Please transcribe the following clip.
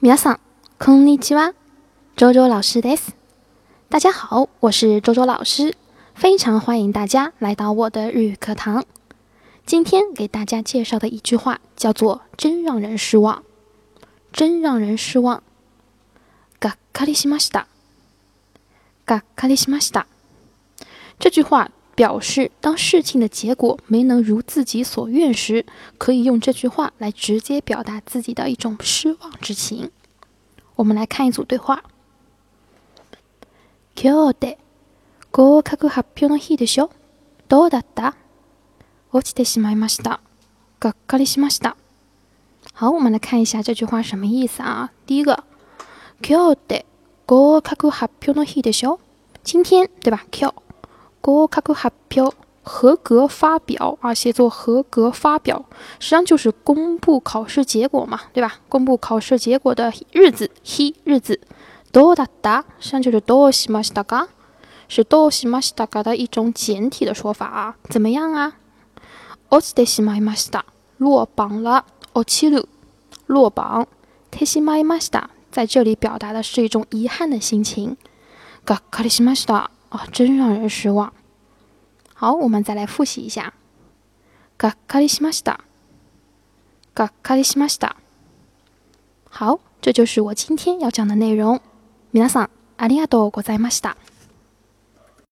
皆さんこんにちは，周周老师です。大家好，我是周周老师，非常欢迎大家来到我的日语课堂。今天给大家介绍的一句话叫做“真让人失望”，真让人失望。がっかりしました，がっかりしました。这句话表示，当事情的结果没能如自己所愿时，可以用这句话来直接表达自己的一种失望之情。我们来看一组对话。今日で合格発表の日でしょ？どうだった？落ちてしまいました。がっかりしました。好，我们来看一下这句话什么意思啊？第一个，今日で合格発表の日でしょ？今天对吧？今日。合格発表，合格发表啊，写作合格发表，实际上就是公布考试结果嘛，对吧？公布考试结果的日子，日子。どうだった，实际上就是どうしましたか，是どうしましたか的一种简体的说法啊，怎么样啊？落ちてしまいました，落榜了，落ちる，落榜。てしまいました，在这里表达的是一种遗憾的心情。がっかりしました。啊，真让人失望。好，我们再来复习一下。がっかりしました。がっかりしました。好，这就是我今天要讲的内容。皆さん、ありがとうございました。